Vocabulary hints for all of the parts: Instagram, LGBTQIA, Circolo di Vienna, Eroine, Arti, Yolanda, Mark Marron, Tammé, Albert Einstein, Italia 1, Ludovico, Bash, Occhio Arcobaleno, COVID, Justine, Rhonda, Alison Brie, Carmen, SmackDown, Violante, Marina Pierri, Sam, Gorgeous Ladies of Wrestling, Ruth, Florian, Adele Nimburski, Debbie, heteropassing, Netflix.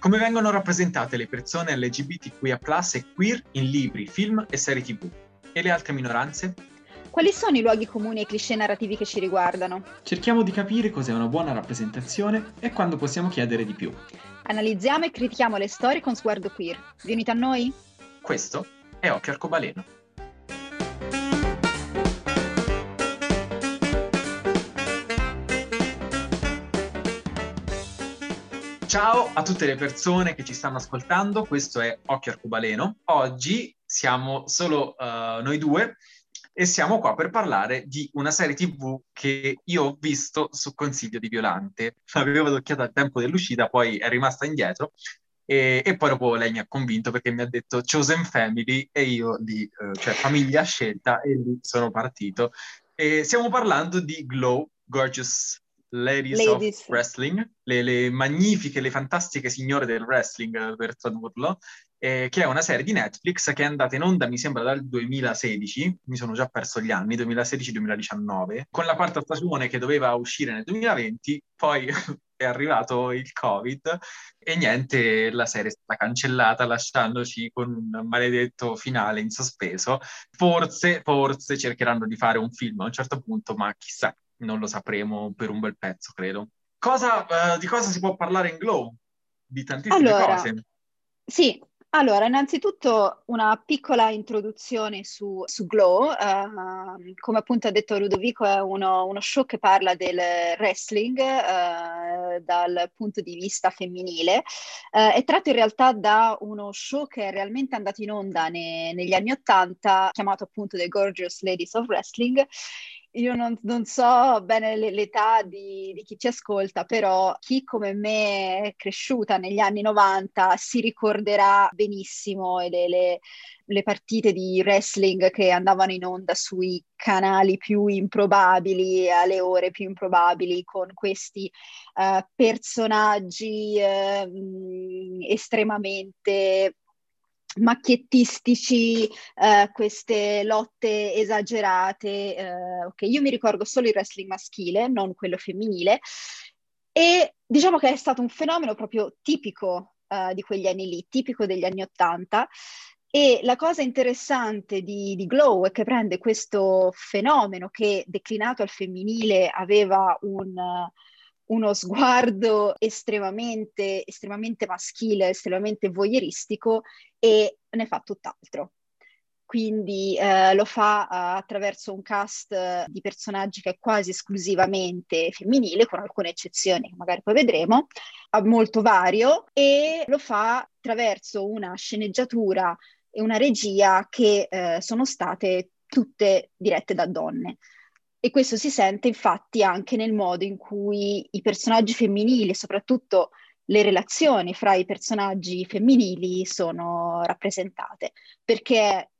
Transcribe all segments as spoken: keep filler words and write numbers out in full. Come vengono rappresentate le persone L G B T Q I A più e queer in libri, film e serie tv? E le altre minoranze? Quali sono i luoghi comuni e i cliché narrativi che ci riguardano? Cerchiamo di capire cos'è una buona rappresentazione e quando possiamo chiedere di più. Analizziamo e critichiamo le storie con sguardo queer. Vi unite a noi? Questo è Occhio Arcobaleno. Ciao a tutte le persone che ci stanno ascoltando, questo è Occhio Arcobaleno. Oggi siamo solo uh, noi due e siamo qua per parlare di una serie tv che io ho visto su consiglio di Violante. L'avevo adocchiata al tempo dell'uscita, poi è rimasta indietro e, e poi dopo lei mi ha convinto perché mi ha detto Chosen Family e io lì, eh, cioè famiglia scelta, e lì sono partito. E stiamo parlando di Glow, Gorgeous Ladies, Ladies of Wrestling, le, le magnifiche, le fantastiche signore del wrestling, per tradurlo. Eh, che è una serie di Netflix che è andata in onda, mi sembra, dal duemilasedici, mi sono già perso gli anni, duemilasedici duemiladiciannove, con la quarta stagione che doveva uscire nel duemilaventi, poi è arrivato il Covid e niente, la serie è stata cancellata lasciandoci con un maledetto finale in sospeso. Forse, forse cercheranno di fare un film a un certo punto, ma chissà, non lo sapremo per un bel pezzo, credo. Cosa, eh, di cosa si può parlare in Glow? Di tantissime allora, cose. Sì. Allora, innanzitutto una piccola introduzione su, su Glow. Uh, come appunto ha detto Ludovico, è uno, uno show che parla del wrestling uh, dal punto di vista femminile. Uh, è tratto in realtà da uno show che è realmente andato in onda ne, negli anni Ottanta, chiamato appunto The Gorgeous Ladies of Wrestling. Io non, non so bene l'età di, di chi ci ascolta, però chi come me è cresciuta negli anni novanta si ricorderà benissimo le, le, le partite di wrestling che andavano in onda sui canali più improbabili, alle ore più improbabili, con questi uh, personaggi uh, estremamente macchiettistici, uh, queste lotte esagerate. Uh, ok, io mi ricordo solo il wrestling maschile, non quello femminile, e diciamo che è stato un fenomeno proprio tipico uh, di quegli anni lì, tipico degli anni Ottanta. E la cosa interessante di, di Glow è che prende questo fenomeno che, declinato al femminile, aveva un... Uh, uno sguardo estremamente, estremamente maschile, estremamente voyeuristico, e ne fa tutt'altro. Quindi eh, lo fa eh, attraverso un cast di personaggi che è quasi esclusivamente femminile, con alcune eccezioni che magari poi vedremo, molto vario, e lo fa attraverso una sceneggiatura e una regia che eh, sono state tutte dirette da donne. E questo si sente infatti anche nel modo in cui i personaggi femminili, soprattutto le relazioni fra i personaggi femminili, sono rappresentate, perché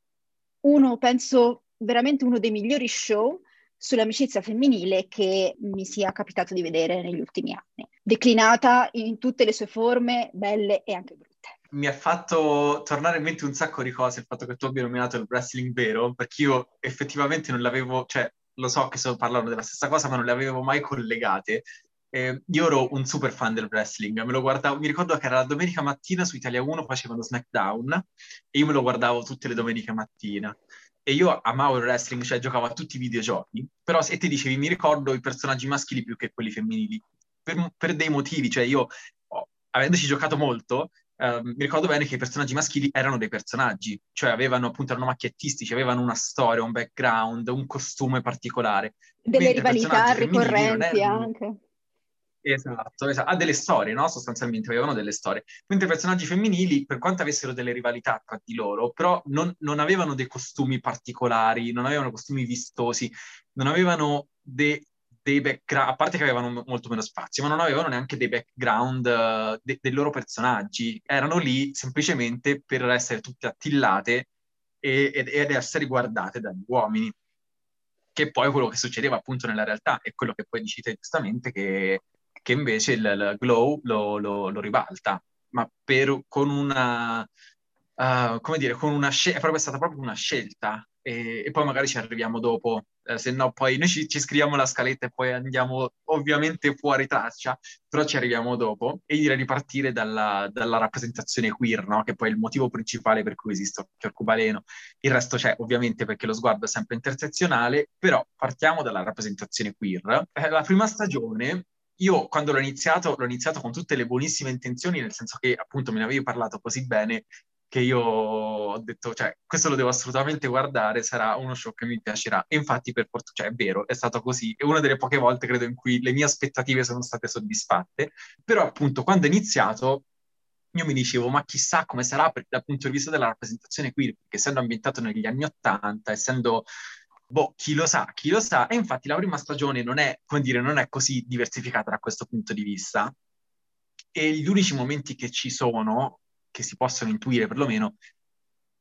uno, penso, veramente uno dei migliori show sull'amicizia femminile che mi sia capitato di vedere negli ultimi anni, declinata in tutte le sue forme, belle e anche brutte. Mi ha fatto tornare in mente un sacco di cose il fatto che tu abbia nominato il wrestling vero, perché io effettivamente non l'avevo, cioè lo so che parlano della stessa cosa, ma non le avevo mai collegate. Eh, io ero un super fan del wrestling, me lo guardavo, mi ricordo che era la domenica mattina su Italia uno, facevano SmackDown, e io me lo guardavo tutte le domeniche mattina. E io amavo il wrestling, cioè giocavo a tutti i videogiochi, però se ti dicevi, mi ricordo i personaggi maschili più che quelli femminili, per, per dei motivi, cioè io, oh, avendoci giocato molto, Uh, mi ricordo bene che i personaggi maschili erano dei personaggi, cioè avevano appunto, erano macchiettistici, avevano una storia, un background, un costume particolare. Delle rivalità ricorrenti anche. Esatto, esatto, ha delle storie, no? Sostanzialmente avevano delle storie. Mentre i personaggi femminili, per quanto avessero delle rivalità tra di loro, però non, non avevano dei costumi particolari, non avevano costumi vistosi, non avevano dei... dei background, a parte che avevano molto meno spazio, ma non avevano neanche dei background uh, de- dei loro personaggi, erano lì semplicemente per essere tutte attillate e- ed-, ed essere guardate dagli uomini, che poi è quello che succedeva appunto nella realtà, è quello che poi dicite giustamente che, che invece il, il Glow lo, lo-, lo ribalta, ma per- con una uh, come dire, con una scelta, è proprio stata proprio una scelta, e, e poi magari ci arriviamo dopo, uh, se no poi noi ci, ci scriviamo la scaletta e poi andiamo ovviamente fuori traccia, però ci arriviamo dopo, e direi di partire dalla, dalla rappresentazione queer, no? Che poi è il motivo principale per cui esiste Occhio Arcobaleno, il resto c'è ovviamente perché lo sguardo è sempre intersezionale, però partiamo dalla rappresentazione queer. Eh, la prima stagione... Io quando l'ho iniziato, l'ho iniziato con tutte le buonissime intenzioni, nel senso che appunto me ne avevi parlato così bene che io ho detto, cioè, questo lo devo assolutamente guardare, sarà uno show che mi piacerà. E infatti, per fortuna, cioè, è vero, è stato così. È una delle poche volte, credo, in cui le mie aspettative sono state soddisfatte. Però appunto, quando è iniziato, io mi dicevo, ma chissà come sarà per, dal punto di vista della rappresentazione queer, perché essendo ambientato negli anni Ottanta, essendo... Boh, chi lo sa, chi lo sa. E infatti la prima stagione non è, come dire, non è così diversificata da questo punto di vista. E gli unici momenti che ci sono, che si possono intuire perlomeno,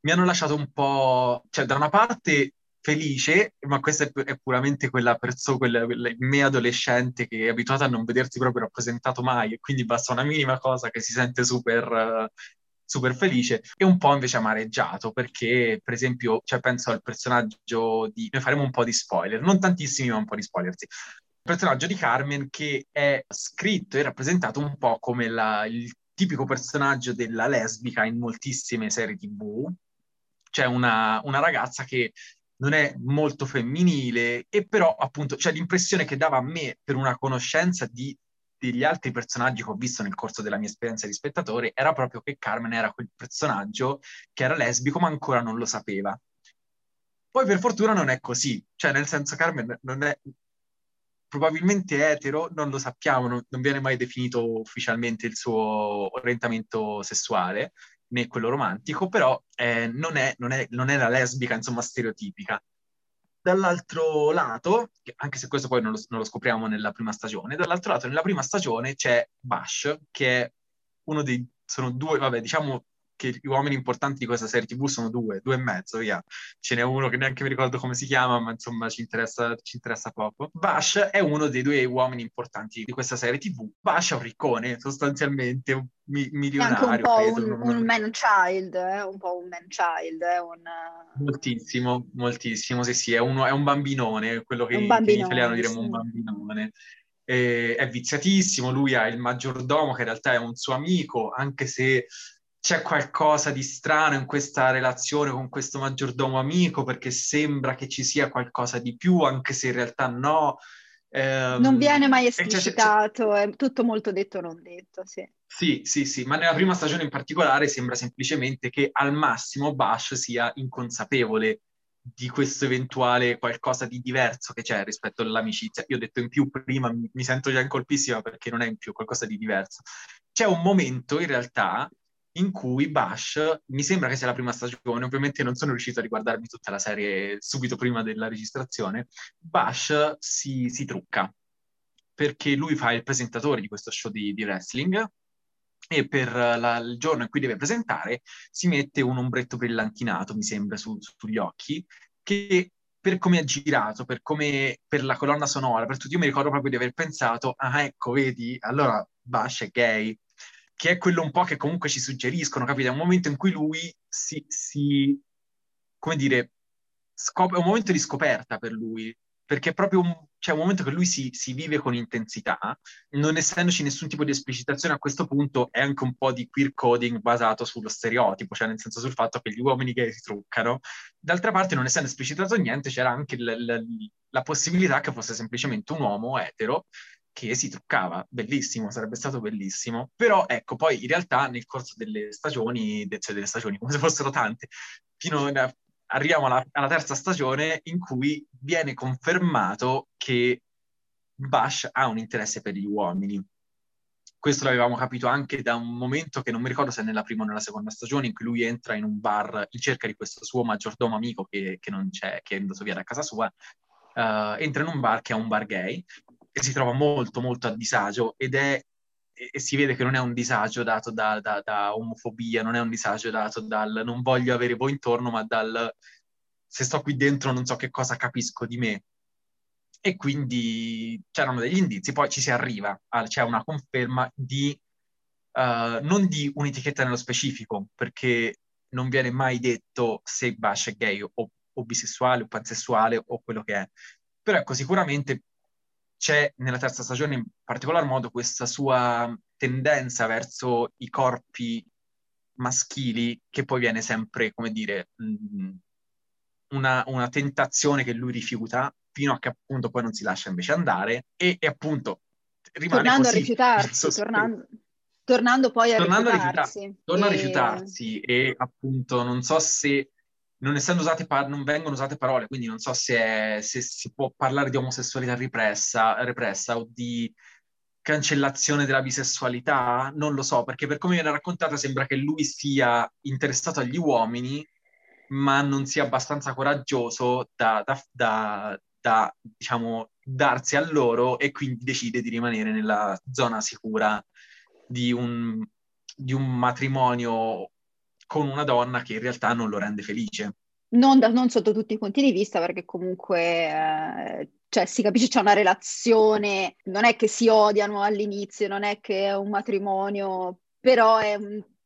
mi hanno lasciato un po'... Cioè, da una parte felice, ma questa è, è puramente quella persona, quella, quella me adolescente che è abituata a non vedersi proprio rappresentato mai, e quindi basta una minima cosa che si sente super... Uh, super felice, e un po' invece amareggiato, perché per esempio, cioè, penso al personaggio di... Noi faremo un po' di spoiler, non tantissimi ma un po' di spoiler, sì. Il personaggio di Carmen, che è scritto e rappresentato un po' come la, il tipico personaggio della lesbica in moltissime serie tv, cioè una, una ragazza che non è molto femminile, e però appunto, cioè, l'impressione che dava a me per una conoscenza di degli altri personaggi che ho visto nel corso della mia esperienza di spettatore era proprio che Carmen era quel personaggio che era lesbico ma ancora non lo sapeva. Poi per fortuna non è così, cioè nel senso Carmen non è, probabilmente è etero, non lo sappiamo, non, non viene mai definito ufficialmente il suo orientamento sessuale né quello romantico, però eh, non, è, non, è, non è la lesbica insomma stereotipica. Dall'altro lato, anche se questo poi non lo, non lo scopriamo nella prima stagione, dall'altro lato nella prima stagione c'è Bash, che è uno dei... sono due, vabbè, diciamo che gli uomini importanti di questa serie tv sono due, due e mezzo, via. Ce n'è uno che neanche mi ricordo come si chiama, ma insomma ci interessa, ci interessa poco. Bash è uno dei due uomini importanti di questa serie tv. Bash è un riccone, sostanzialmente, un mi- milionario. È anche un po' un, un man-child, eh? un po' un man-child. Eh? Un... Moltissimo, moltissimo, sì sì, è, uno, è un bambinone, quello che, che in italiano diremmo un bambinone. Eh, è viziatissimo, lui ha il maggiordomo che in realtà è un suo amico, anche se... C'è qualcosa di strano in questa relazione con questo maggiordomo amico, perché sembra che ci sia qualcosa di più, anche se in realtà no. Ehm, non viene mai esplicitato, cioè, è tutto molto detto non detto, sì. Sì, sì, sì, ma nella prima stagione in particolare sembra semplicemente che al massimo Bash sia inconsapevole di questo eventuale qualcosa di diverso che c'è rispetto all'amicizia. Io ho detto in più prima, mi sento già in colpissima perché non è in più, qualcosa di diverso. C'è un momento in realtà... in cui Bash, mi sembra che sia la prima stagione, ovviamente non sono riuscito a riguardarmi tutta la serie subito prima della registrazione, Bash si, si trucca, perché lui fa il presentatore di questo show di, di wrestling, e per la, il giorno in cui deve presentare si mette un ombretto brillantinato, mi sembra, su, sugli occhi, che per come è girato, per come per la colonna sonora, per tutto, io mi ricordo proprio di aver pensato, ah ecco, vedi, allora Bash è gay, che è quello un po' che comunque ci suggeriscono, capite? È un momento in cui lui si, si come dire, scop- è un momento di scoperta per lui, perché è proprio un, cioè un momento che lui si, si vive con intensità, non essendoci nessun tipo di esplicitazione a questo punto, è anche un po' di queer coding basato sullo stereotipo, cioè nel senso sul fatto che gli uomini gay si truccano. D'altra parte, non essendo esplicitato niente, c'era anche l- l- la possibilità che fosse semplicemente un uomo etero che si truccava, bellissimo, sarebbe stato bellissimo, però ecco, poi in realtà nel corso delle stagioni, cioè delle stagioni come se fossero tante, fino a, arriviamo alla, alla terza stagione in cui viene confermato che Bash ha un interesse per gli uomini. Questo l'avevamo capito anche da un momento che non mi ricordo se è nella prima o nella seconda stagione, in cui lui entra in un bar in cerca di questo suo maggiordomo amico che, che non c'è, che è andato via da casa sua, uh, entra in un bar che è un bar gay, si trova molto molto a disagio ed è e si vede che non è un disagio dato da, da, da omofobia, non è un disagio dato dal non voglio avere voi intorno, ma dal se sto qui dentro non so che cosa capisco di me. E quindi c'erano degli indizi, poi ci si arriva, a, c'è una conferma di uh, non di un'etichetta nello specifico, perché non viene mai detto se Bash è gay o, o bisessuale o pansessuale o quello che è. Però ecco, sicuramente c'è nella terza stagione in particolar modo questa sua tendenza verso i corpi maschili che poi viene sempre, come dire, mh, una, una tentazione che lui rifiuta fino a che appunto poi non si lascia invece andare e, e appunto rimane tornando così. Tornando a rifiutarsi, tornando... Tornando poi a Tornando rifiutarsi. A rifiutarsi, torna e... a rifiutarsi e appunto non so se, non essendo usate, par- non vengono usate parole, quindi non so se, è, se si può parlare di omosessualità repressa, repressa o di cancellazione della bisessualità, non lo so, perché per come viene raccontata sembra che lui sia interessato agli uomini, ma non sia abbastanza coraggioso da, da, da, da diciamo, darsi a loro e quindi decide di rimanere nella zona sicura Di un, di un matrimonio con una donna che in realtà non lo rende felice. Non, da, non sotto tutti i punti di vista, perché comunque eh, cioè, si capisce c'è una relazione, non è che si odiano all'inizio, non è che è un matrimonio, però è,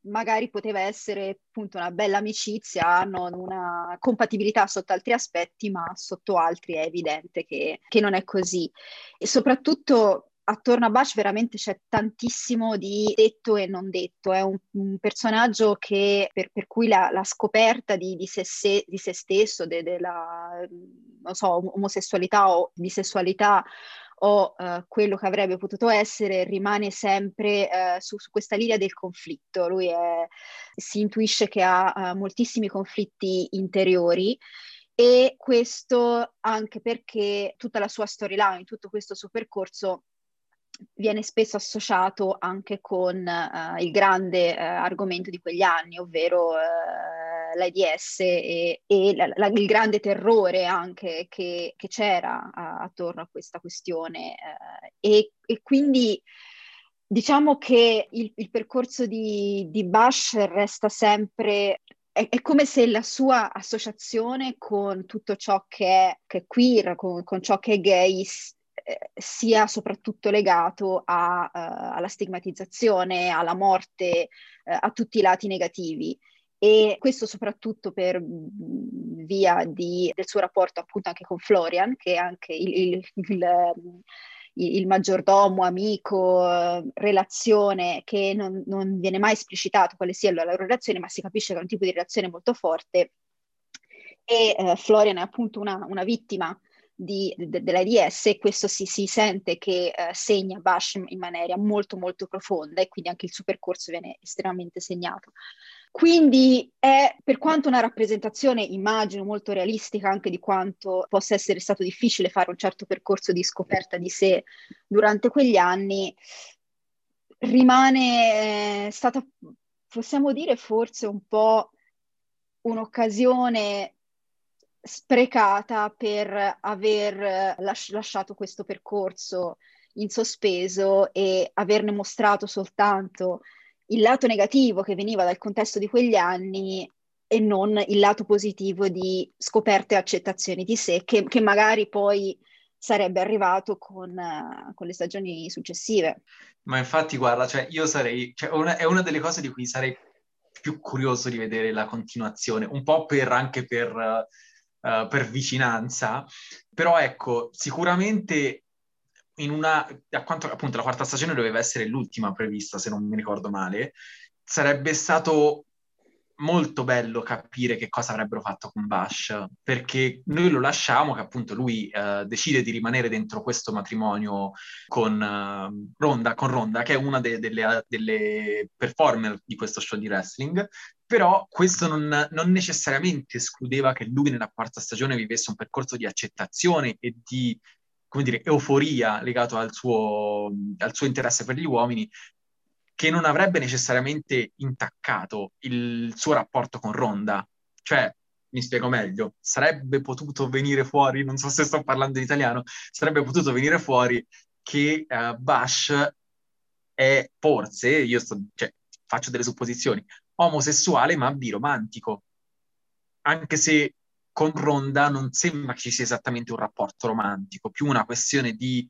magari poteva essere appunto una bella amicizia, hanno una compatibilità sotto altri aspetti, ma sotto altri è evidente che, che non è così. E soprattutto... attorno a Bash veramente c'è tantissimo di detto e non detto, è un, un personaggio che per, per cui la, la scoperta di, di, se, se, di se stesso, della non so, omosessualità o bisessualità o uh, quello che avrebbe potuto essere rimane sempre uh, su, su questa linea del conflitto. Lui è, si intuisce che ha uh, moltissimi conflitti interiori. E questo anche perché tutta la sua storyline, tutto questo suo percorso viene spesso associato anche con uh, il grande uh, argomento di quegli anni, ovvero uh, l'AIDS e, e la, la, il grande terrore anche che, che c'era uh, attorno a questa questione uh, e, e quindi diciamo che il, il percorso di, di Bash resta sempre... È, è come se la sua associazione con tutto ciò che è, che è queer, con, con ciò che è gay, eh, sia soprattutto legato a, uh, alla stigmatizzazione, alla morte, uh, a tutti i lati negativi. E questo soprattutto per via di, del suo rapporto appunto anche con Florian, che è anche il... il, il il maggiordomo, amico, relazione che non, non viene mai esplicitato quale sia la loro relazione, ma si capisce che è un tipo di relazione molto forte e eh, Florian è appunto una, una vittima di, de, dell'AIDS e questo si, si sente che eh, segna Bash in maniera molto molto profonda e quindi anche il suo percorso viene estremamente segnato. Quindi è, per quanto una rappresentazione, immagino, molto realistica anche di quanto possa essere stato difficile fare un certo percorso di scoperta di sé durante quegli anni, rimane eh, stata, possiamo dire, forse un po' un'occasione sprecata per aver las- lasciato questo percorso in sospeso e averne mostrato soltanto il lato negativo che veniva dal contesto di quegli anni e non il lato positivo di scoperte e accettazioni di sé, che, che magari poi sarebbe arrivato con, uh, con le stagioni successive. Ma infatti, guarda, cioè io sarei, cioè una, è una delle cose di cui sarei più curioso di vedere la continuazione, un po' per anche per, uh, per vicinanza, però ecco, sicuramente... in una, a quanto appunto la quarta stagione doveva essere l'ultima prevista, se non mi ricordo male, sarebbe stato molto bello capire che cosa avrebbero fatto con Bash, perché noi lo lasciamo che appunto lui eh, decide di rimanere dentro questo matrimonio con, eh, Rhonda, con Rhonda, che è una de- delle, delle performer di questo show di wrestling, però questo non, non necessariamente escludeva che lui nella quarta stagione vivesse un percorso di accettazione e di, come dire, euforia legato al suo, al suo interesse per gli uomini, che non avrebbe necessariamente intaccato il suo rapporto con Rhonda. Cioè, mi spiego meglio, sarebbe potuto venire fuori, non so se sto parlando in italiano, sarebbe potuto venire fuori che uh, Bash è, forse, io sto, cioè, faccio delle supposizioni, omosessuale ma biromantico, anche se... con Rhonda non sembra che ci sia esattamente un rapporto romantico, più una questione di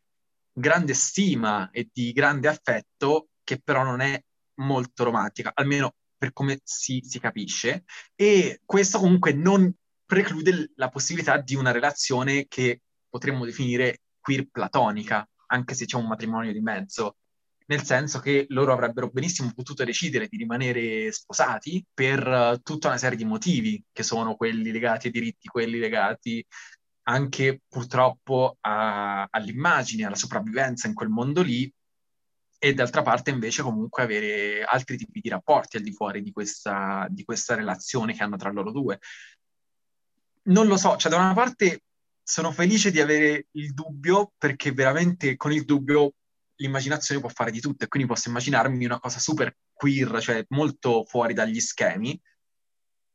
grande stima e di grande affetto che però non è molto romantica, almeno per come si, si capisce, e questo comunque non preclude la possibilità di una relazione che potremmo definire queer platonica, anche se c'è un matrimonio di mezzo, nel senso che loro avrebbero benissimo potuto decidere di rimanere sposati per uh, tutta una serie di motivi, che sono quelli legati ai diritti, quelli legati anche purtroppo a, all'immagine, alla sopravvivenza in quel mondo lì, e d'altra parte invece comunque avere altri tipi di rapporti al di fuori di questa, di questa relazione che hanno tra loro due. Non lo so, cioè da una parte sono felice di avere il dubbio, perché veramente con il dubbio l'immaginazione può fare di tutto, e quindi posso immaginarmi una cosa super queer, cioè molto fuori dagli schemi,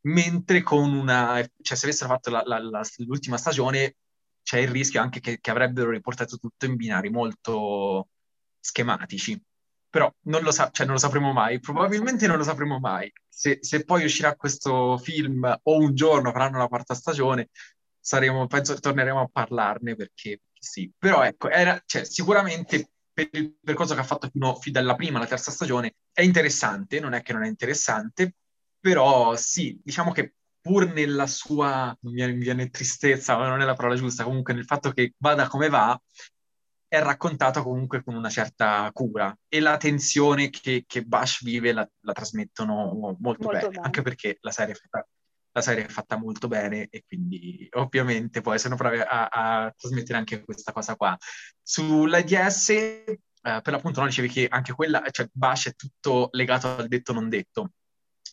mentre con una... cioè se avessero fatto la, la, la, l'ultima stagione c'è il rischio anche che, che avrebbero riportato tutto in binari molto... schematici, però non lo, sa- cioè non lo sapremo mai, probabilmente non lo sapremo mai. Se, se poi uscirà questo film o un giorno faranno la quarta stagione, saremo, penso torneremo a parlarne, perché sì. Però ecco, era, cioè, sicuramente per il percorso che ha fatto fino, fino dalla prima alla terza stagione è interessante, non è che non è interessante, però sì, diciamo che pur nella sua, mi viene, mi viene tristezza, ma non è la parola giusta, comunque nel fatto che vada come va, è raccontato comunque con una certa cura, e la tensione che, che Bash vive la, la trasmettono molto, molto bene, bene, anche perché la serie, è fatta, la serie è fatta molto bene, e quindi ovviamente poi sono bravi a, a trasmettere anche questa cosa qua. Sull'I D S, eh, per l'appunto, no, dicevi che anche quella, cioè Bash è tutto legato al detto non detto.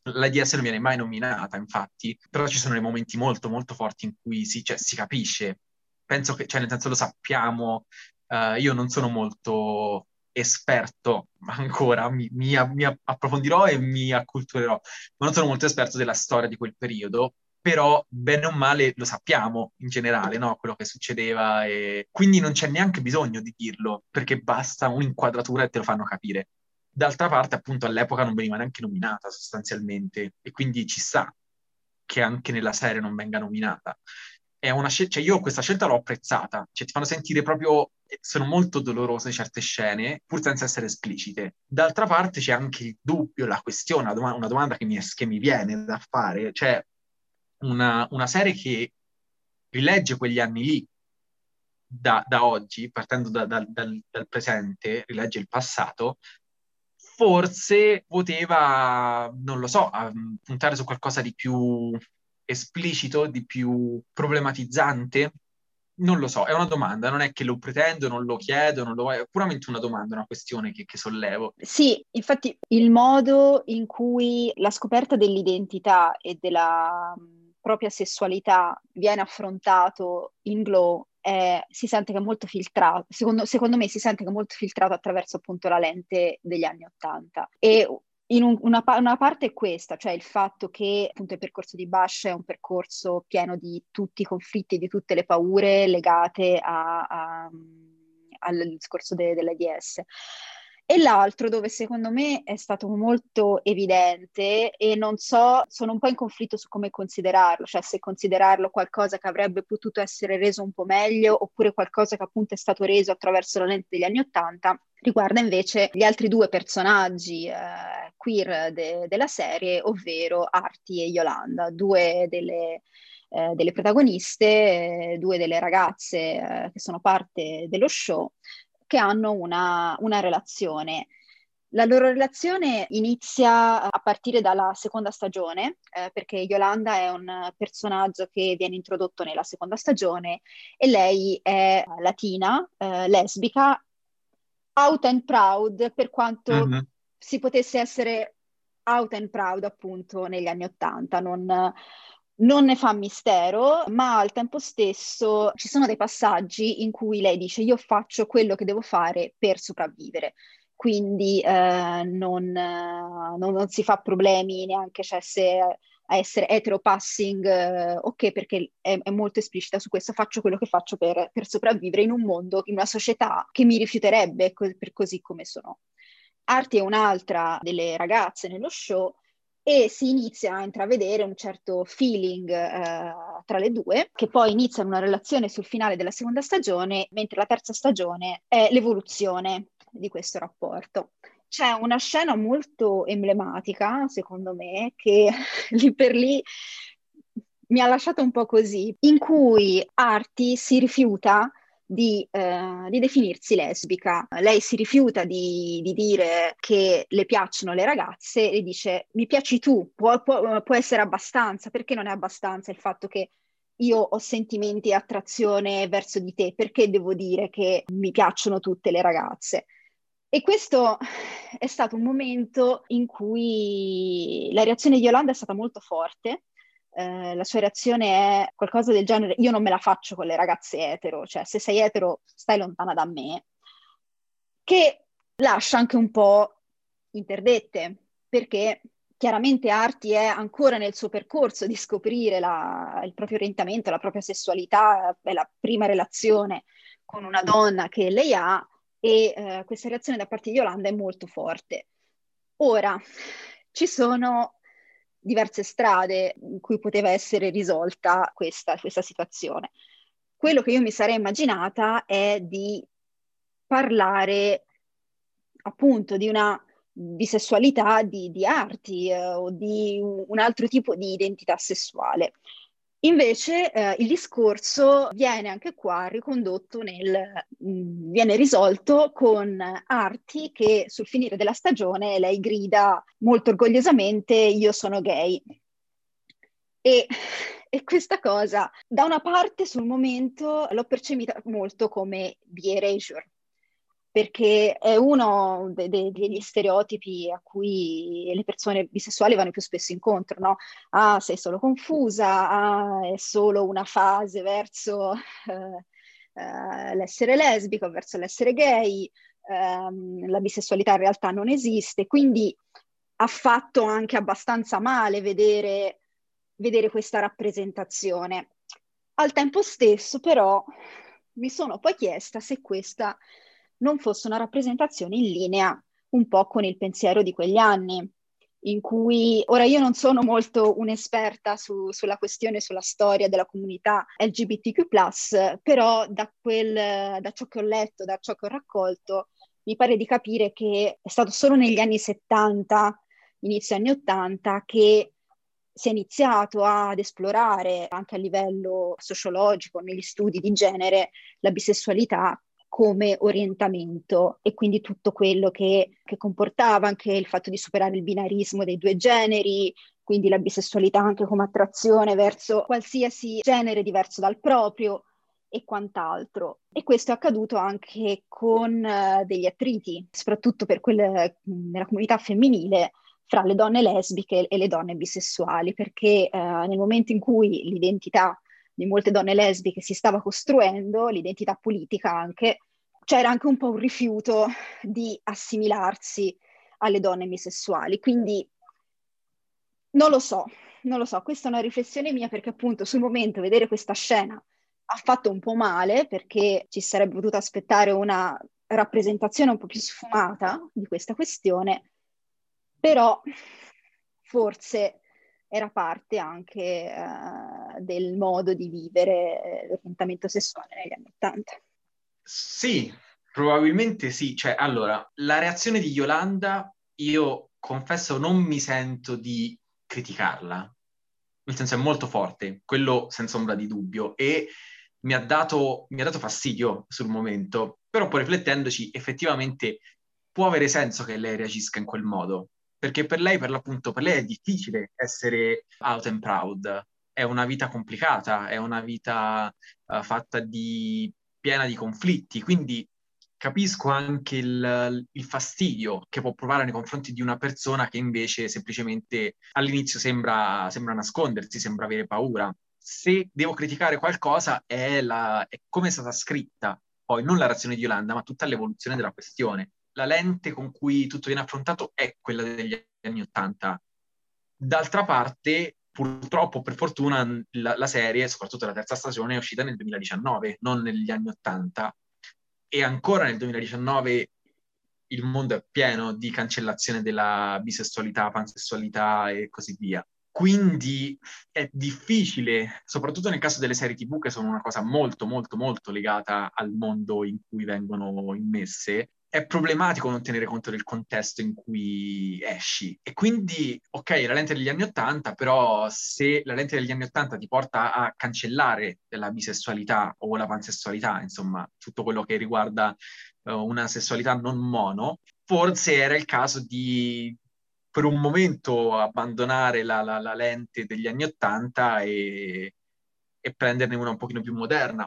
L'I D S non viene mai nominata, infatti, però ci sono dei momenti molto molto forti in cui si, cioè, si capisce, penso che, cioè nel senso lo sappiamo. Uh, io non sono molto esperto ancora, mi, mi, mi approfondirò e mi acculturerò, ma non sono molto esperto della storia di quel periodo, però bene o male lo sappiamo in generale, no? Quello che succedeva, e quindi non c'è neanche bisogno di dirlo, perché basta un'inquadratura e te lo fanno capire. D'altra parte, appunto, all'epoca non veniva neanche nominata sostanzialmente, e quindi ci sta che anche nella serie non venga nominata. È una scel- cioè io questa scelta l'ho apprezzata, cioè ti fanno sentire proprio, sono molto dolorose certe scene, pur senza essere esplicite. D'altra parte c'è anche il dubbio, la questione, la doma- una domanda che mi, es- che mi viene da fare, cioè una, una serie che rilegge quegli anni lì, da, da oggi, partendo da, da, dal, dal presente, rilegge il passato, forse poteva, non lo so, puntare su qualcosa di più... esplicito, di più problematizzante? Non lo so, è una domanda, non è che lo pretendo, non lo chiedo, non lo... è puramente una domanda, una questione che, che sollevo. Sì, infatti il modo in cui la scoperta dell'identità e della propria sessualità viene affrontato in Glow è, si sente che è molto filtrato, secondo, secondo me si sente che è molto filtrato attraverso appunto la lente degli anni Ottanta. E In un, una, una parte è questa, cioè il fatto che appunto il percorso di Bash è un percorso pieno di tutti i conflitti, di tutte le paure legate a, a, al discorso de, dell'I D S. E l'altro, dove secondo me è stato molto evidente, e non so, sono un po' in conflitto su come considerarlo, cioè se considerarlo qualcosa che avrebbe potuto essere reso un po' meglio, oppure qualcosa che appunto è stato reso attraverso la lente degli anni Ottanta, riguarda invece gli altri due personaggi eh, queer de- della serie, ovvero Arti e Yolanda, due delle... Eh, delle protagoniste, eh, due delle ragazze eh, che sono parte dello show, che hanno una, una relazione. La loro relazione inizia a partire dalla seconda stagione, eh, perché Yolanda è un personaggio che viene introdotto nella seconda stagione, e lei è latina, eh, lesbica, out and proud, per quanto mm-hmm. si potesse essere out and proud appunto negli anni Ottanta, non... non ne fa mistero, ma al tempo stesso ci sono dei passaggi in cui lei dice: io faccio quello che devo fare per sopravvivere, quindi eh, non, eh, non, non si fa problemi neanche, cioè, se a essere heteropassing, eh, ok, perché è, è molto esplicita su questo, faccio quello che faccio per, per sopravvivere in un mondo, in una società che mi rifiuterebbe co- per così come sono. Arti è un'altra delle ragazze nello show, e si inizia a intravedere un certo feeling eh, tra le due, che poi iniziano una relazione sul finale della seconda stagione, mentre la terza stagione è l'evoluzione di questo rapporto. C'è una scena molto emblematica, secondo me, che lì per lì mi ha lasciato un po' così, in cui Arti si rifiuta di, eh, di definirsi lesbica. Lei si rifiuta di, di dire che le piacciono le ragazze e dice mi piaci tu, può, può, può essere abbastanza. Perché non è abbastanza il fatto che io ho sentimenti e attrazione verso di te? Perché devo dire che mi piacciono tutte le ragazze? E questo è stato un momento in cui la reazione di Yolanda è stata molto forte. Uh, la sua reazione è qualcosa del genere: io non me la faccio con le ragazze etero, cioè se sei etero stai lontana da me, che lascia anche un po' interdette, perché chiaramente Arti è ancora nel suo percorso di scoprire la, il proprio orientamento, la propria sessualità, è la prima relazione con una donna che lei ha, e uh, questa reazione da parte di Yolanda è molto forte. Ora, ci sono diverse strade in cui poteva essere risolta questa, questa situazione. Quello che io mi sarei immaginata è di parlare appunto di una bisessualità di, di Arti eh, o di un altro tipo di identità sessuale. Invece eh, il discorso viene anche qua ricondotto nel, mh, viene risolto con Arti che sul finire della stagione lei grida molto orgogliosamente io sono gay. E, e questa cosa da una parte sul momento l'ho percepita molto come bi-erasure, perché è uno de- de- degli stereotipi a cui le persone bisessuali vanno più spesso incontro, no? Ah, sei solo confusa, ah, è solo una fase verso eh, eh, l'essere lesbico, verso l'essere gay, ehm, la bisessualità in realtà non esiste, quindi ha fatto anche abbastanza male vedere, vedere questa rappresentazione. Al tempo stesso, però, mi sono poi chiesta se questa non fosse una rappresentazione in linea un po' con il pensiero di quegli anni, in cui, ora io non sono molto un'esperta su, sulla questione, sulla storia della comunità L G B T Q plus, però da, quel, da ciò che ho letto, da ciò che ho raccolto, mi pare di capire che è stato solo negli anni settanta, inizio anni ottanta, che si è iniziato ad esplorare anche a livello sociologico, negli studi di genere, la bisessualità come orientamento, e quindi tutto quello che, che comportava, anche il fatto di superare il binarismo dei due generi, quindi la bisessualità anche come attrazione verso qualsiasi genere diverso dal proprio e quant'altro. E questo è accaduto anche con uh, degli attriti, soprattutto per quelle, nella comunità femminile, fra le donne lesbiche e le donne bisessuali, perché uh, nel momento in cui l'identità di molte donne lesbiche si stava costruendo, l'identità politica anche, c'era anche un po' un rifiuto di assimilarsi alle donne bisessuali. Quindi non lo so, non lo so, questa è una riflessione mia, perché appunto sul momento vedere questa scena ha fatto un po' male, perché ci sarebbe potuto aspettare una rappresentazione un po' più sfumata di questa questione, però forse era parte anche uh, del modo di vivere l'orientamento sessuale negli anni Ottanta. Sì, probabilmente sì. Cioè, allora, la reazione di Yolanda, io confesso non mi sento di criticarla. Nel senso, è molto forte, quello senza ombra di dubbio, e mi ha dato, mi ha dato fastidio sul momento. Però poi riflettendoci, effettivamente può avere senso che lei reagisca in quel modo. Perché per lei, per l'appunto, per lei è difficile essere out and proud, è una vita complicata, è una vita uh, fatta di piena di conflitti, quindi capisco anche il, il fastidio che può provare nei confronti di una persona che invece semplicemente all'inizio sembra, sembra nascondersi, sembra avere paura. Se devo criticare qualcosa è, la, è come è stata scritta, poi non la reazione di Yolanda, ma tutta l'evoluzione della questione. La lente con cui tutto viene affrontato è quella degli anni Ottanta. D'altra parte, purtroppo, per fortuna, la, la serie, soprattutto la terza stagione, è uscita nel duemiladiciannove, non negli anni Ottanta. E ancora nel duemiladiciannove il mondo è pieno di cancellazione della bisessualità, pansessualità e così via. Quindi è difficile, soprattutto nel caso delle serie tivù, che sono una cosa molto, molto, molto legata al mondo in cui vengono immesse, è problematico non tenere conto del contesto in cui esci. E quindi, ok, la lente degli anni Ottanta, però se la lente degli anni Ottanta ti porta a cancellare la bisessualità o la pansessualità, insomma, tutto quello che riguarda uh, una sessualità non mono, forse era il caso di, per un momento, abbandonare la, la, la lente degli anni Ottanta e, e prenderne una un pochino più moderna.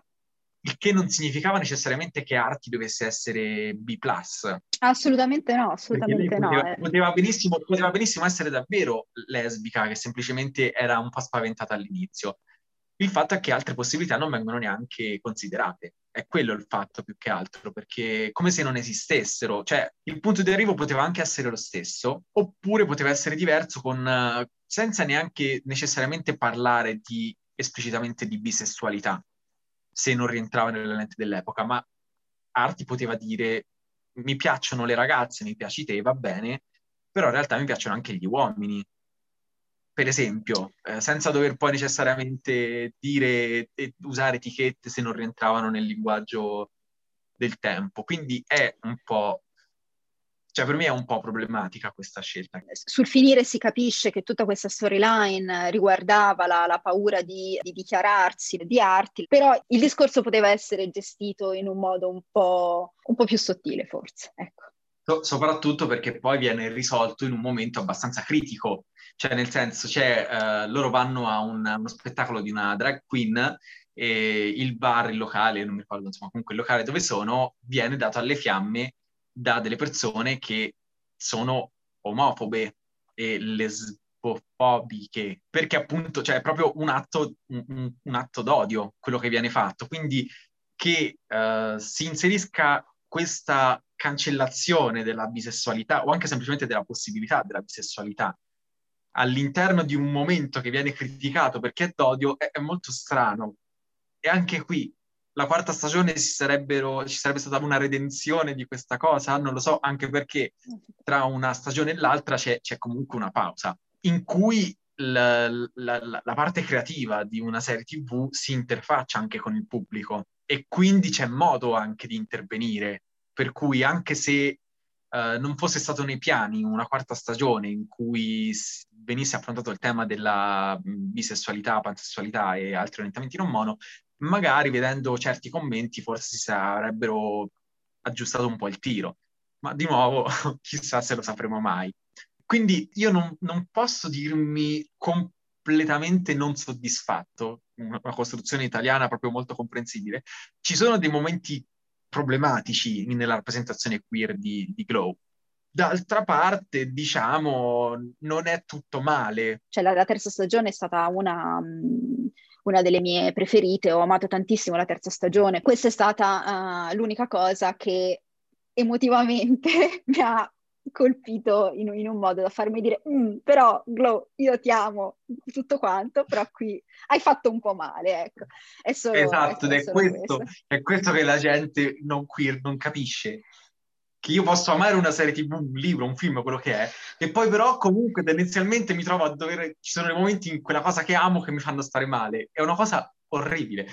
Il che non significava necessariamente che Arti dovesse essere B plus. Assolutamente no, assolutamente poteva, no. Poteva benissimo, poteva benissimo essere davvero lesbica, che semplicemente era un po' spaventata all'inizio. Il fatto è che altre possibilità non vengono neanche considerate. È quello il fatto, più che altro, perché come se non esistessero. Cioè, il punto di arrivo poteva anche essere lo stesso, oppure poteva essere diverso, con, senza neanche necessariamente parlare di, esplicitamente di bisessualità, se non rientrava nelle lenti dell'epoca. Ma Arti poteva dire: mi piacciono le ragazze, mi piaci te, va bene, però in realtà mi piacciono anche gli uomini, per esempio, eh, senza dover poi necessariamente dire e usare etichette se non rientravano nel linguaggio del tempo. Quindi è un po', cioè per me è un po' problematica questa scelta. Sul finire si capisce che tutta questa storyline riguardava la, la paura di, di dichiararsi di Arti, però il discorso poteva essere gestito in un modo un po', un po' più sottile, forse, ecco. So- soprattutto perché poi viene risolto in un momento abbastanza critico, cioè nel senso, cioè, uh, loro vanno a un, uno spettacolo di una drag queen e il bar, il locale, non mi ricordo, insomma comunque il locale dove sono, viene dato alle fiamme da delle persone che sono omofobe e lesbofobiche, perché appunto, cioè, è proprio un atto, un, un atto d'odio quello che viene fatto. Quindi che uh, si inserisca questa cancellazione della bisessualità, o anche semplicemente della possibilità della bisessualità, all'interno di un momento che viene criticato perché è d'odio, è, è molto strano. E anche qui la quarta stagione ci sarebbero, ci sarebbe stata una redenzione di questa cosa? Non lo so, anche perché tra una stagione e l'altra c'è, c'è comunque una pausa in cui la, la, la parte creativa di una serie tivù si interfaccia anche con il pubblico, e quindi c'è modo anche di intervenire. Per cui anche se uh, non fosse stato nei piani una quarta stagione in cui venisse affrontato il tema della bisessualità, pansessualità e altri orientamenti non mono, magari vedendo certi commenti forse si sarebbero aggiustato un po' il tiro, ma di nuovo chissà se lo sapremo mai. Quindi io non, non posso dirmi completamente non soddisfatto, una, una costruzione italiana proprio molto comprensibile. Ci sono dei momenti problematici nella rappresentazione queer di, di Glow. D'altra parte, diciamo, non è tutto male. Cioè la, la terza stagione è stata una... una delle mie preferite, ho amato tantissimo la terza stagione. Questa è stata uh, l'unica cosa che emotivamente mi ha colpito in, in un modo da farmi dire mm, però Glow, io ti amo tutto quanto, però qui hai fatto un po' male, ecco. È solo, esatto, è, ed è, questo, è questo che la gente non queer non capisce. Che io posso amare una serie tivù, un libro, un film, quello che è, e poi però comunque tendenzialmente mi trovo a dover... Ci sono dei momenti in quella cosa che amo che mi fanno stare male. È una cosa orribile.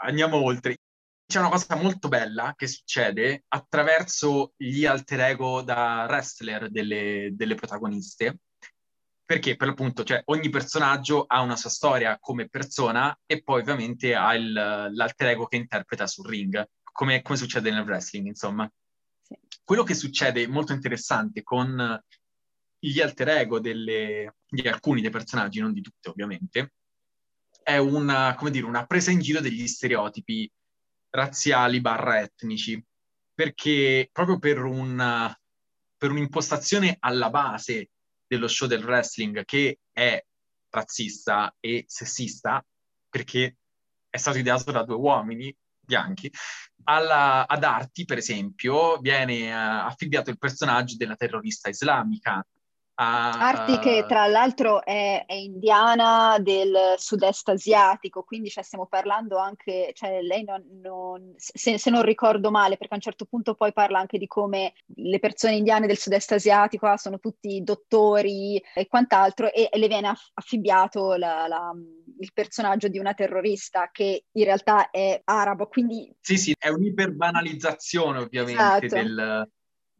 Andiamo oltre. C'è una cosa molto bella che succede attraverso gli alter ego da wrestler delle, delle protagoniste, perché per l'appunto, cioè, ogni personaggio ha una sua storia come persona e poi ovviamente ha il, l'alter ego che interpreta sul ring, come, come succede nel wrestling, insomma. Quello che succede molto interessante con gli alter ego delle, di alcuni dei personaggi, non di tutti ovviamente, è una, come dire, una presa in giro degli stereotipi razziali barra etnici, perché proprio per, una, per un'impostazione alla base dello show del wrestling che è razzista e sessista, perché è stato ideato da due uomini bianchi, alla, ad Arti, per esempio, viene uh, affibbiato il personaggio della terrorista islamica. A, Arti, che tra l'altro è, è indiana del sud-est asiatico, quindi cioè, stiamo parlando anche, cioè, lei non, non se, se non ricordo male, perché a un certo punto poi parla anche di come le persone indiane del sud-est asiatico ah, sono tutti dottori e quant'altro, e, e le viene affibbiato la, la, il personaggio di una terrorista che in realtà è arabo, quindi... Sì, sì, è un'iperbanalizzazione ovviamente, esatto, del...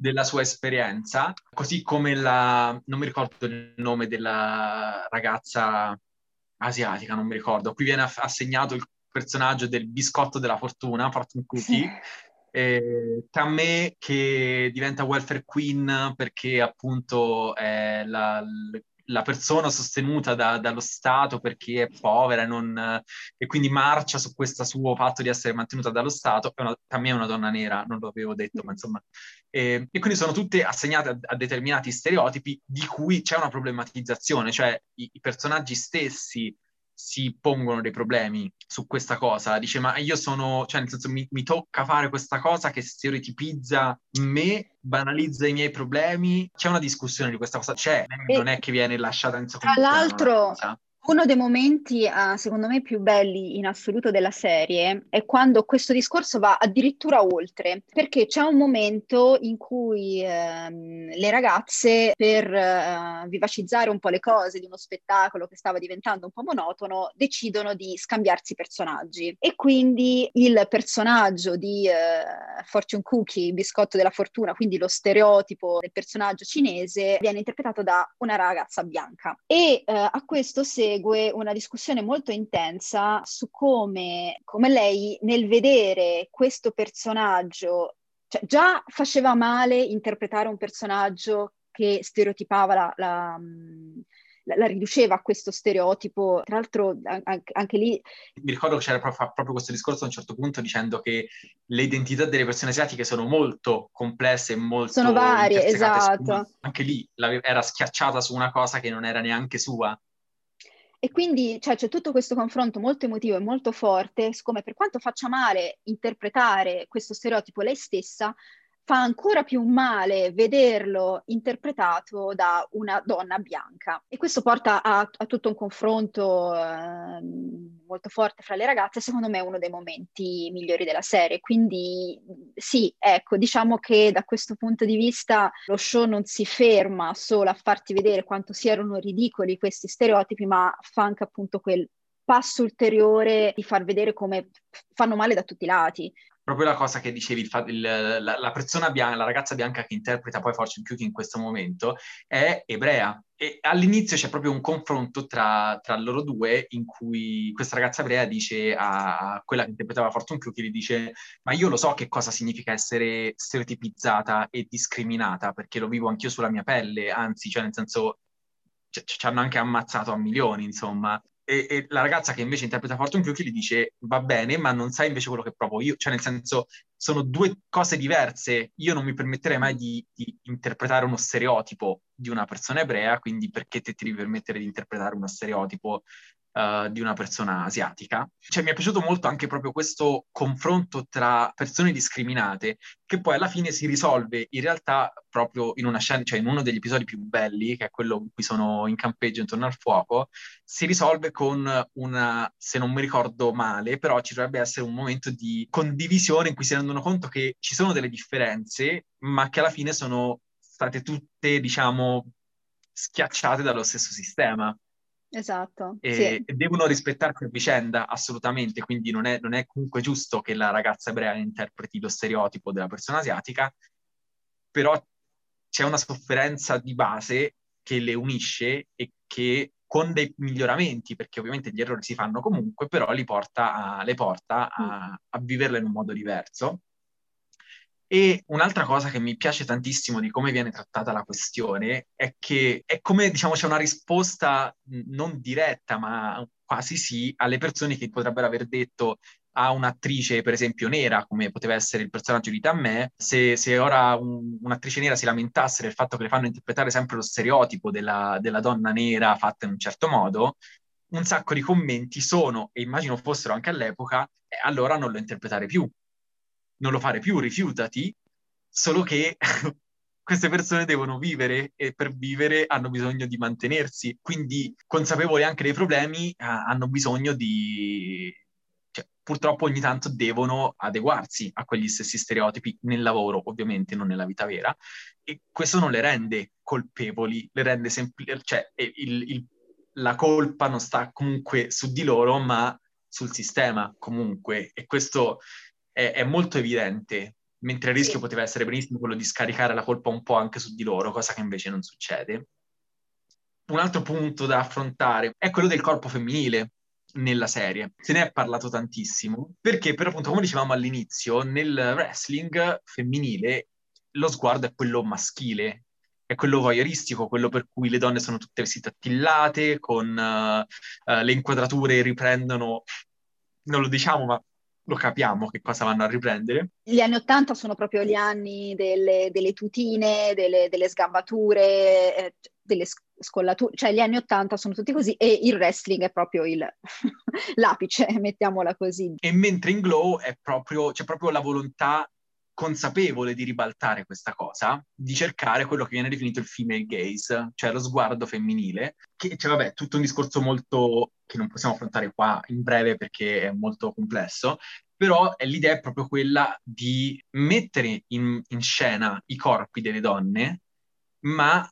della sua esperienza, così come la, non mi ricordo il nome della ragazza asiatica, non mi ricordo, qui viene assegnato il personaggio del biscotto della fortuna, fortune cookie, sì. Eh, Tammé che diventa welfare queen perché appunto è la, la persona sostenuta da, dallo Stato perché è povera non, e quindi marcia su questo suo fatto di essere mantenuta dallo Stato. È una, Tammé è una donna nera, non lo avevo detto, ma insomma. Eh, e quindi sono tutte assegnate a, a determinati stereotipi di cui c'è una problematizzazione, cioè i, i personaggi stessi si pongono dei problemi su questa cosa, dice ma io sono, cioè nel senso mi, mi tocca fare questa cosa che stereotipizza me, banalizza i miei problemi, c'è una discussione di questa cosa, c'è, e non è che viene lasciata in secondo piano. Tra l'altro uno dei momenti uh, secondo me più belli in assoluto della serie è quando questo discorso va addirittura oltre, perché c'è un momento in cui uh, le ragazze per uh, vivacizzare un po' le cose di uno spettacolo che stava diventando un po' monotono decidono di scambiarsi personaggi, e quindi il personaggio di uh, Fortune Cookie, biscotto della fortuna, quindi lo stereotipo del personaggio cinese, viene interpretato da una ragazza bianca, e uh, a questo se una discussione molto intensa su come, come lei nel vedere questo personaggio, cioè già faceva male interpretare un personaggio che stereotipava la, la, la, la riduceva a questo stereotipo, tra l'altro anche, anche lì mi ricordo che c'era proprio, proprio questo discorso a un certo punto dicendo che le identità delle persone asiatiche sono molto complesse e molto sono varie, esatto, anche lì era schiacciata su una cosa che non era neanche sua. E quindi cioè, c'è tutto questo confronto molto emotivo e molto forte, siccome per quanto faccia male interpretare questo stereotipo lei stessa, fa ancora più male vederlo interpretato da una donna bianca. E questo porta a, a tutto un confronto eh, molto forte fra le ragazze, secondo me è uno dei momenti migliori della serie. Quindi sì, ecco, diciamo che da questo punto di vista lo show non si ferma solo a farti vedere quanto siano ridicoli questi stereotipi, ma fa anche appunto quel passo ulteriore di far vedere come fanno male da tutti i lati. Proprio la cosa che dicevi, il fa- il, la, la persona bianca, la ragazza bianca che interpreta poi Fortune Cookie in questo momento è ebrea, e all'inizio c'è proprio un confronto tra, tra loro due in cui questa ragazza ebrea dice a quella che interpretava Fortune Cookie, gli dice ma io lo so che cosa significa essere stereotipizzata e discriminata perché lo vivo anch'io sulla mia pelle, anzi cioè nel senso c- ci hanno anche ammazzato a milioni insomma. E, e la ragazza che invece interpreta Fortune Cookie gli dice va bene ma non sai invece quello che provo io, cioè nel senso sono due cose diverse, io non mi permetterei mai di, di interpretare uno stereotipo di una persona ebrea, quindi perché te ti devi permettere di interpretare uno stereotipo uh, di una persona asiatica. Cioè mi è piaciuto molto anche proprio questo confronto tra persone discriminate che poi alla fine si risolve in realtà proprio in una scena, cioè in uno degli episodi più belli, che è quello in cui sono in campeggio intorno al fuoco, si risolve con una, se non mi ricordo male, però ci dovrebbe essere un momento di condivisione in cui si rendono conto che ci sono delle differenze, ma che alla fine sono state tutte, diciamo, schiacciate dallo stesso sistema. Esatto. E sì, devono rispettarsi a vicenda, assolutamente, quindi non è, non è comunque giusto che la ragazza ebrea interpreti lo stereotipo della persona asiatica, però c'è una sofferenza di base che le unisce e che con dei miglioramenti, perché ovviamente gli errori si fanno comunque, però li porta a, le porta a, a viverla in un modo diverso. E un'altra cosa che mi piace tantissimo di come viene trattata la questione è che è come, diciamo, c'è una risposta non diretta, ma quasi sì, alle persone che potrebbero aver detto a un'attrice, per esempio, nera, come poteva essere il personaggio di Tammé, se, se ora un, un'attrice nera si lamentasse del fatto che le fanno interpretare sempre lo stereotipo della, della donna nera fatta in un certo modo, un sacco di commenti sono, e immagino fossero anche all'epoca, eh, allora non lo interpretare più, non lo fare più, rifiutati, solo che queste persone devono vivere e per vivere hanno bisogno di mantenersi, quindi consapevoli anche dei problemi ah, hanno bisogno di... Cioè, purtroppo ogni tanto devono adeguarsi a quegli stessi stereotipi nel lavoro, ovviamente non nella vita vera, e questo non le rende colpevoli, le rende semplici, cioè il, il, la colpa non sta comunque su di loro, ma sul sistema comunque, e questo è, è molto evidente mentre il rischio sì. poteva essere benissimo quello di scaricare la colpa un po' anche su di loro, cosa che invece non succede. Un altro punto da affrontare è quello del corpo femminile nella serie. Se ne è parlato tantissimo, perché per appunto, come dicevamo all'inizio, nel wrestling femminile lo sguardo è quello maschile, è quello voyeuristico, quello per cui le donne sono tutte vestite attillate, con uh, uh, le inquadrature riprendono, non lo diciamo ma lo capiamo che cosa vanno a riprendere. Gli anni Ottanta sono proprio gli anni delle, delle tutine, delle, delle sgambature, eh, delle scollature, cioè gli anni Ottanta sono tutti così e il wrestling è proprio il l'apice, mettiamola così. E mentre in Glow è proprio, c'è proprio la volontà consapevole di ribaltare questa cosa, di cercare quello che viene definito il female gaze, cioè lo sguardo femminile, che cioè, vabbè, tutto un discorso molto che non possiamo affrontare qua in breve perché è molto complesso, però l'idea è proprio quella di mettere in, in scena i corpi delle donne, ma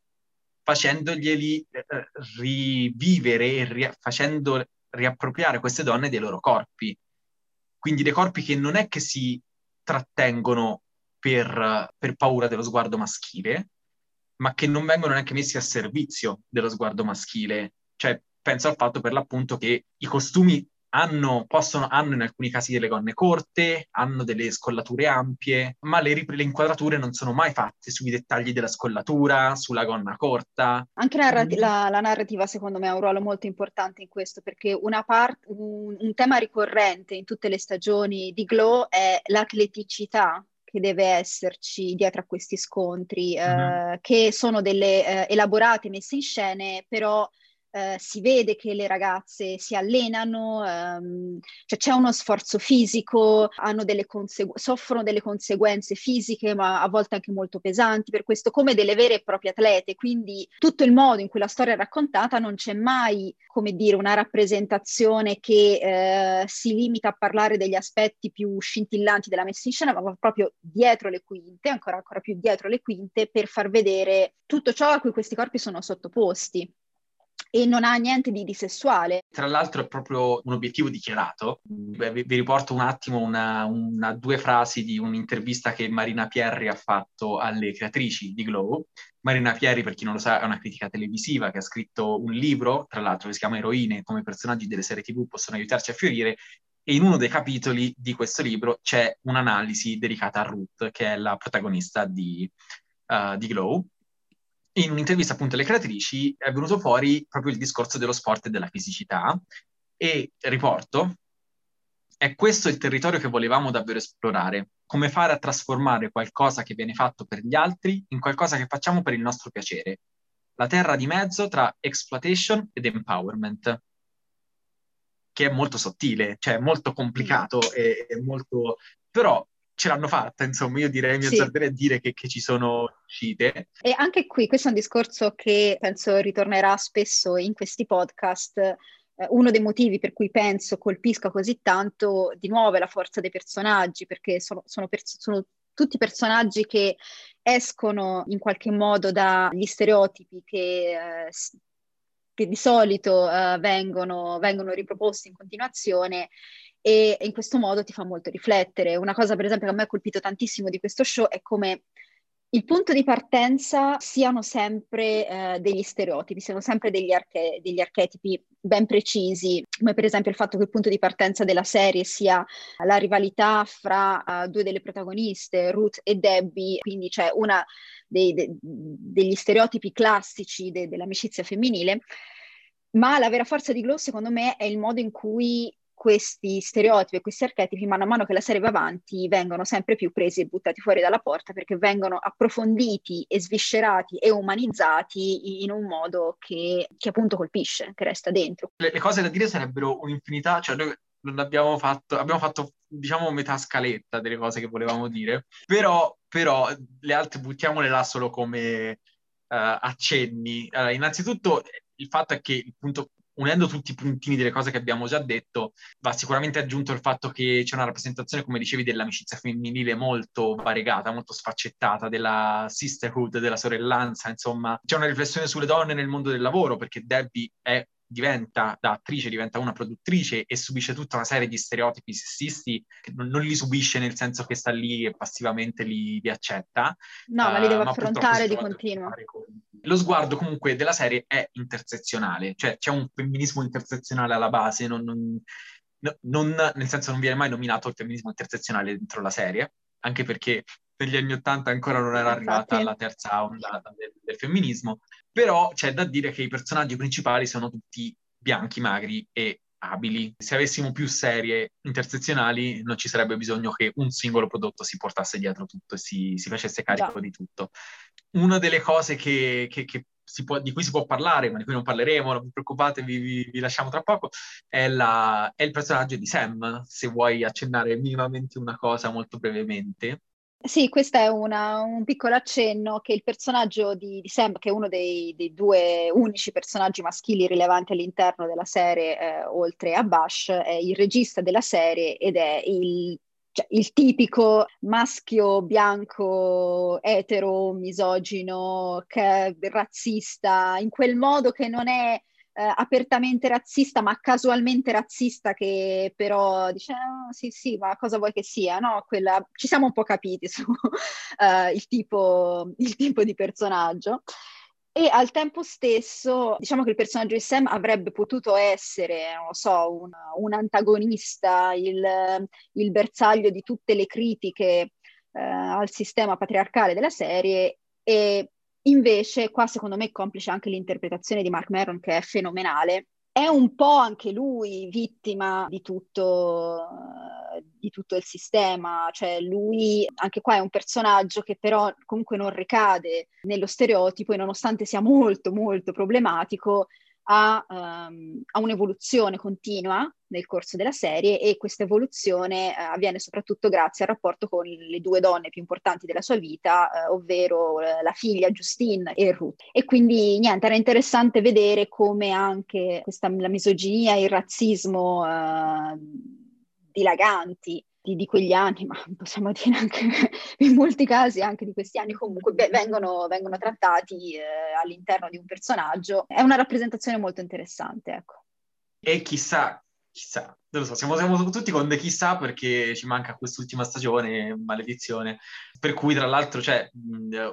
facendoglieli eh, rivivere e ri- facendo riappropriare queste donne dei loro corpi. Quindi dei corpi che non è che si trattengono per, per paura dello sguardo maschile, ma che non vengono neanche messi a servizio dello sguardo maschile. Cioè, penso al fatto per l'appunto che i costumi hanno, possono, hanno in alcuni casi delle gonne corte, hanno delle scollature ampie, ma le, le inquadrature non sono mai fatte sui dettagli della scollatura, sulla gonna corta. Anche narrati- la, la narrativa secondo me ha un ruolo molto importante in questo, perché una part- un, un tema ricorrente in tutte le stagioni di Glow è l'atleticità che deve esserci dietro a questi scontri, mm-hmm. eh, che sono delle eh, elaborate, messe in scene, però... Uh, si vede che le ragazze si allenano, um, cioè c'è uno sforzo fisico, hanno delle consegu- soffrono delle conseguenze fisiche ma a volte anche molto pesanti, per questo come delle vere e proprie atlete, quindi tutto il modo in cui la storia è raccontata non c'è mai, come dire, una rappresentazione che uh, si limita a parlare degli aspetti più scintillanti della messa in scena, ma proprio dietro le quinte, ancora, ancora più dietro le quinte, per far vedere tutto ciò a cui questi corpi sono sottoposti. E non ha niente di, di sessuale. Tra l'altro è proprio un obiettivo dichiarato. Vi, vi riporto un attimo una, una, due frasi di un'intervista che Marina Pierri ha fatto alle creatrici di Glow. Marina Pierri, per chi non lo sa, è una critica televisiva che ha scritto un libro, tra l'altro, che si chiama Eroine, come i personaggi delle serie tivù possono aiutarci a fiorire, e in uno dei capitoli di questo libro c'è un'analisi dedicata a Ruth, che è la protagonista di, uh, di Glow. In un'intervista appunto alle creatrici è venuto fuori proprio il discorso dello sport e della fisicità e, riporto, è questo il territorio che volevamo davvero esplorare, come fare a trasformare qualcosa che viene fatto per gli altri in qualcosa che facciamo per il nostro piacere, la terra di mezzo tra exploitation ed empowerment, che è molto sottile, cioè molto complicato e, e molto... però... ce l'hanno fatta, insomma, io direi, mi azzarderei a dire che, che ci sono uscite. E anche qui, questo è un discorso che penso ritornerà spesso in questi podcast, eh, uno dei motivi per cui penso colpisca così tanto di nuovo è la forza dei personaggi, perché sono, sono, pers- sono tutti personaggi che escono in qualche modo dagli stereotipi che... Eh, che di solito uh, vengono, vengono riproposti in continuazione e in questo modo ti fa molto riflettere. Una cosa per esempio che a me ha colpito tantissimo di questo show è come il punto di partenza siano sempre uh, degli stereotipi, siano sempre degli, arche- degli archetipi ben precisi, come per esempio il fatto che il punto di partenza della serie sia la rivalità fra uh, due delle protagoniste, Ruth e Debbie, quindi c'è una... Dei, de, degli stereotipi classici de, dell'amicizia femminile, ma la vera forza di Glow secondo me è il modo in cui questi stereotipi e questi archetipi mano a mano che la serie va avanti vengono sempre più presi e buttati fuori dalla porta, perché vengono approfonditi e sviscerati e umanizzati in un modo che, che appunto colpisce, che resta dentro. Le, le cose da dire sarebbero un'infinità, cioè noi non abbiamo fatto, abbiamo fatto diciamo metà scaletta delle cose che volevamo dire, però però le altre buttiamole là solo come uh, accenni. Allora, innanzitutto il fatto è che, appunto, unendo tutti i puntini delle cose che abbiamo già detto, va sicuramente aggiunto il fatto che c'è una rappresentazione, come dicevi, dell'amicizia femminile molto variegata, molto sfaccettata, della sisterhood, della sorellanza, insomma. C'è una riflessione sulle donne nel mondo del lavoro, perché Debbie è diventa, da attrice diventa una produttrice e subisce tutta una serie di stereotipi sessisti che non, non li subisce nel senso che sta lì e passivamente li, li accetta. No, uh, ma li deve ma affrontare di continuo. Con... Lo sguardo comunque della serie è intersezionale, cioè c'è un femminismo intersezionale alla base, non, non, non, nel senso non viene mai nominato il femminismo intersezionale dentro la serie, anche perché... negli anni Ottanta ancora non era arrivata alla terza onda del, del femminismo, però c'è da dire che i personaggi principali sono tutti bianchi, magri e abili. Se avessimo più serie intersezionali non ci sarebbe bisogno che un singolo prodotto si portasse dietro tutto e si, si facesse carico, yeah, di tutto. Una delle cose che, che, che si può, di cui si può parlare, ma di cui non parleremo, non vi preoccupate, vi, vi, vi lasciamo tra poco, è, la, è il personaggio di Sam, se vuoi accennare minimamente una cosa molto brevemente. Sì, questo è una, un piccolo accenno che il personaggio di, di Sam, che è uno dei, dei due unici personaggi maschili rilevanti all'interno della serie, eh, oltre a Bash, è il regista della serie ed è il, cioè, il tipico maschio bianco, etero, misogino, che, razzista, in quel modo che non è... Eh, apertamente razzista ma casualmente razzista, che però dice oh, sì sì ma cosa vuoi che sia, no? Quella... ci siamo un po' capiti su eh, il, tipo, il tipo di personaggio. E al tempo stesso diciamo che il personaggio di Sam avrebbe potuto essere, non lo so, un, un antagonista, il, il bersaglio di tutte le critiche eh, al sistema patriarcale della serie. E invece, qua secondo me è complice anche l'interpretazione di Mark Marron, che è fenomenale. È un po' anche lui vittima di tutto, di tutto il sistema, cioè lui anche qua è un personaggio che però comunque non ricade nello stereotipo e nonostante sia molto molto problematico ha, um, ha un'evoluzione continua nel corso della serie, e questa evoluzione uh, avviene soprattutto grazie al rapporto con le due donne più importanti della sua vita, uh, ovvero uh, la figlia Justine e Ruth. E quindi niente, era interessante vedere come anche questa, la misoginia e il razzismo uh, dilaganti di, di quegli anni, ma possiamo dire anche in molti casi anche di questi anni, comunque beh, vengono, vengono trattati eh, all'interno di un personaggio. È una rappresentazione molto interessante, ecco. E chissà, chissà, non lo so, siamo, siamo tutti con de chissà, perché ci manca quest'ultima stagione, maledizione, per cui tra l'altro, cioè,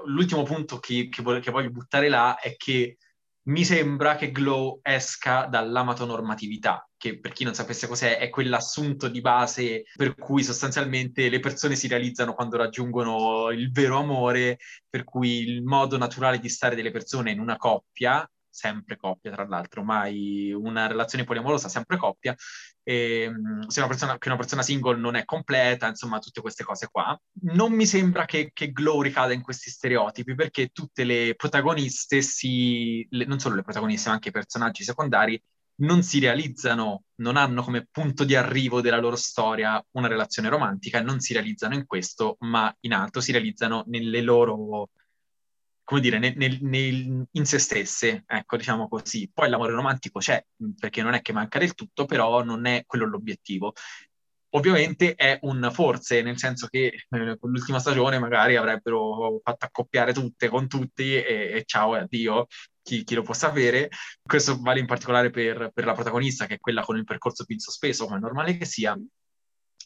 l'ultimo punto che, che, voglio, che voglio buttare là è che mi sembra che Glow esca dall'amatonormatività, che per chi non sapesse cos'è è quell'assunto di base per cui sostanzialmente le persone si realizzano quando raggiungono il vero amore, per cui il modo naturale di stare delle persone in una coppia, sempre coppia tra l'altro, mai una relazione poliamorosa, sempre coppia, e, se una persona, che una persona single non è completa, insomma tutte queste cose qua. Non mi sembra che, che Glow ricada in questi stereotipi, perché tutte le protagoniste, si, le, non solo le protagoniste ma anche i personaggi secondari, non si realizzano, non hanno come punto di arrivo della loro storia una relazione romantica, non si realizzano in questo, ma in alto si realizzano nelle loro... come dire, nel, nel, nel, in se stesse, ecco, diciamo così. Poi l'amore romantico c'è, perché non è che manca del tutto, però non è quello l'obiettivo. Ovviamente è un forse, nel senso che eh, con l'ultima stagione magari avrebbero fatto accoppiare tutte con tutti e, e ciao e addio, chi, chi lo può sapere. Questo vale in particolare per, per la protagonista, che è quella con il percorso più in sospeso, come è normale che sia.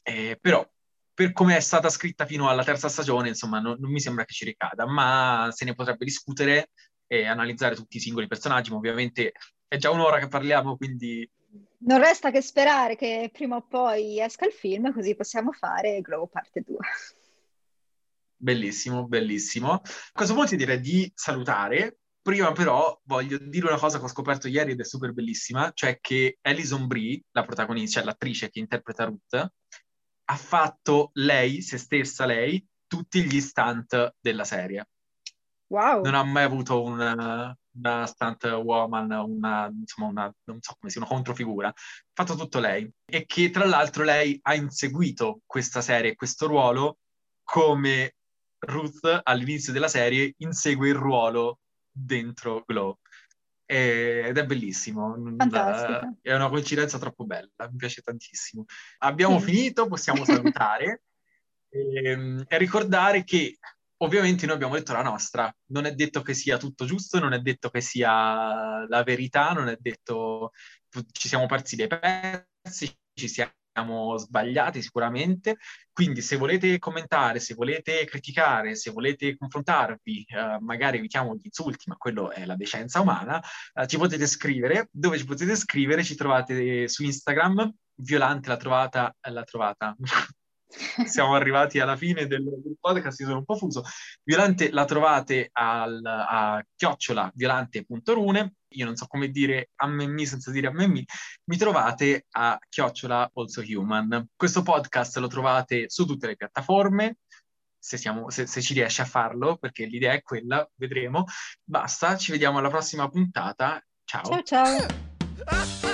Eh, però... per come è stata scritta fino alla terza stagione, insomma, non, non mi sembra che ci ricada, ma se ne potrebbe discutere e analizzare tutti i singoli personaggi, ma ovviamente è già un'ora che parliamo, quindi... Non resta che sperare che prima o poi esca il film, così possiamo fare Glow parte due. Bellissimo, bellissimo. A questo punto direi di salutare. Prima però voglio dire una cosa che ho scoperto ieri ed è super bellissima, cioè che Alison Brie, la protagonista, cioè l'attrice che interpreta Ruth, ha fatto lei, se stessa lei, tutti gli stunt della serie. Wow! Non ha mai avuto una, una stunt woman, una, insomma, una, non so come sia, una controfigura. Ha fatto tutto lei. E che, tra l'altro, lei ha inseguito questa serie, questo ruolo, come Ruth all'inizio della serie insegue il ruolo dentro Glow. Ed è bellissimo, fantastico. È una coincidenza troppo bella, mi piace tantissimo. Abbiamo finito, possiamo salutare e, e ricordare che ovviamente noi abbiamo detto la nostra, non è detto che sia tutto giusto, non è detto che sia la verità, non è detto, ci siamo persi dei pezzi, ci siamo sbagliati sicuramente, quindi se volete commentare, se volete criticare, se volete confrontarvi, eh, magari evitiamo gli insulti, ma quello è la decenza umana, eh, ci potete scrivere, dove ci potete scrivere ci trovate su Instagram, Violante l'ha trovata, l'ha trovata... Siamo arrivati alla fine del, del podcast, io sono un po' fuso. Violante la trovate al, a chiocciola violante punto rune. Io non so come dire a me mi senza dire a me mi. Mi trovate a chiocciola also human. Questo podcast lo trovate su tutte le piattaforme, se, siamo, se, se ci riesce a farlo, perché l'idea è quella, vedremo. Basta, ci vediamo alla prossima puntata. Ciao. Ciao, ciao.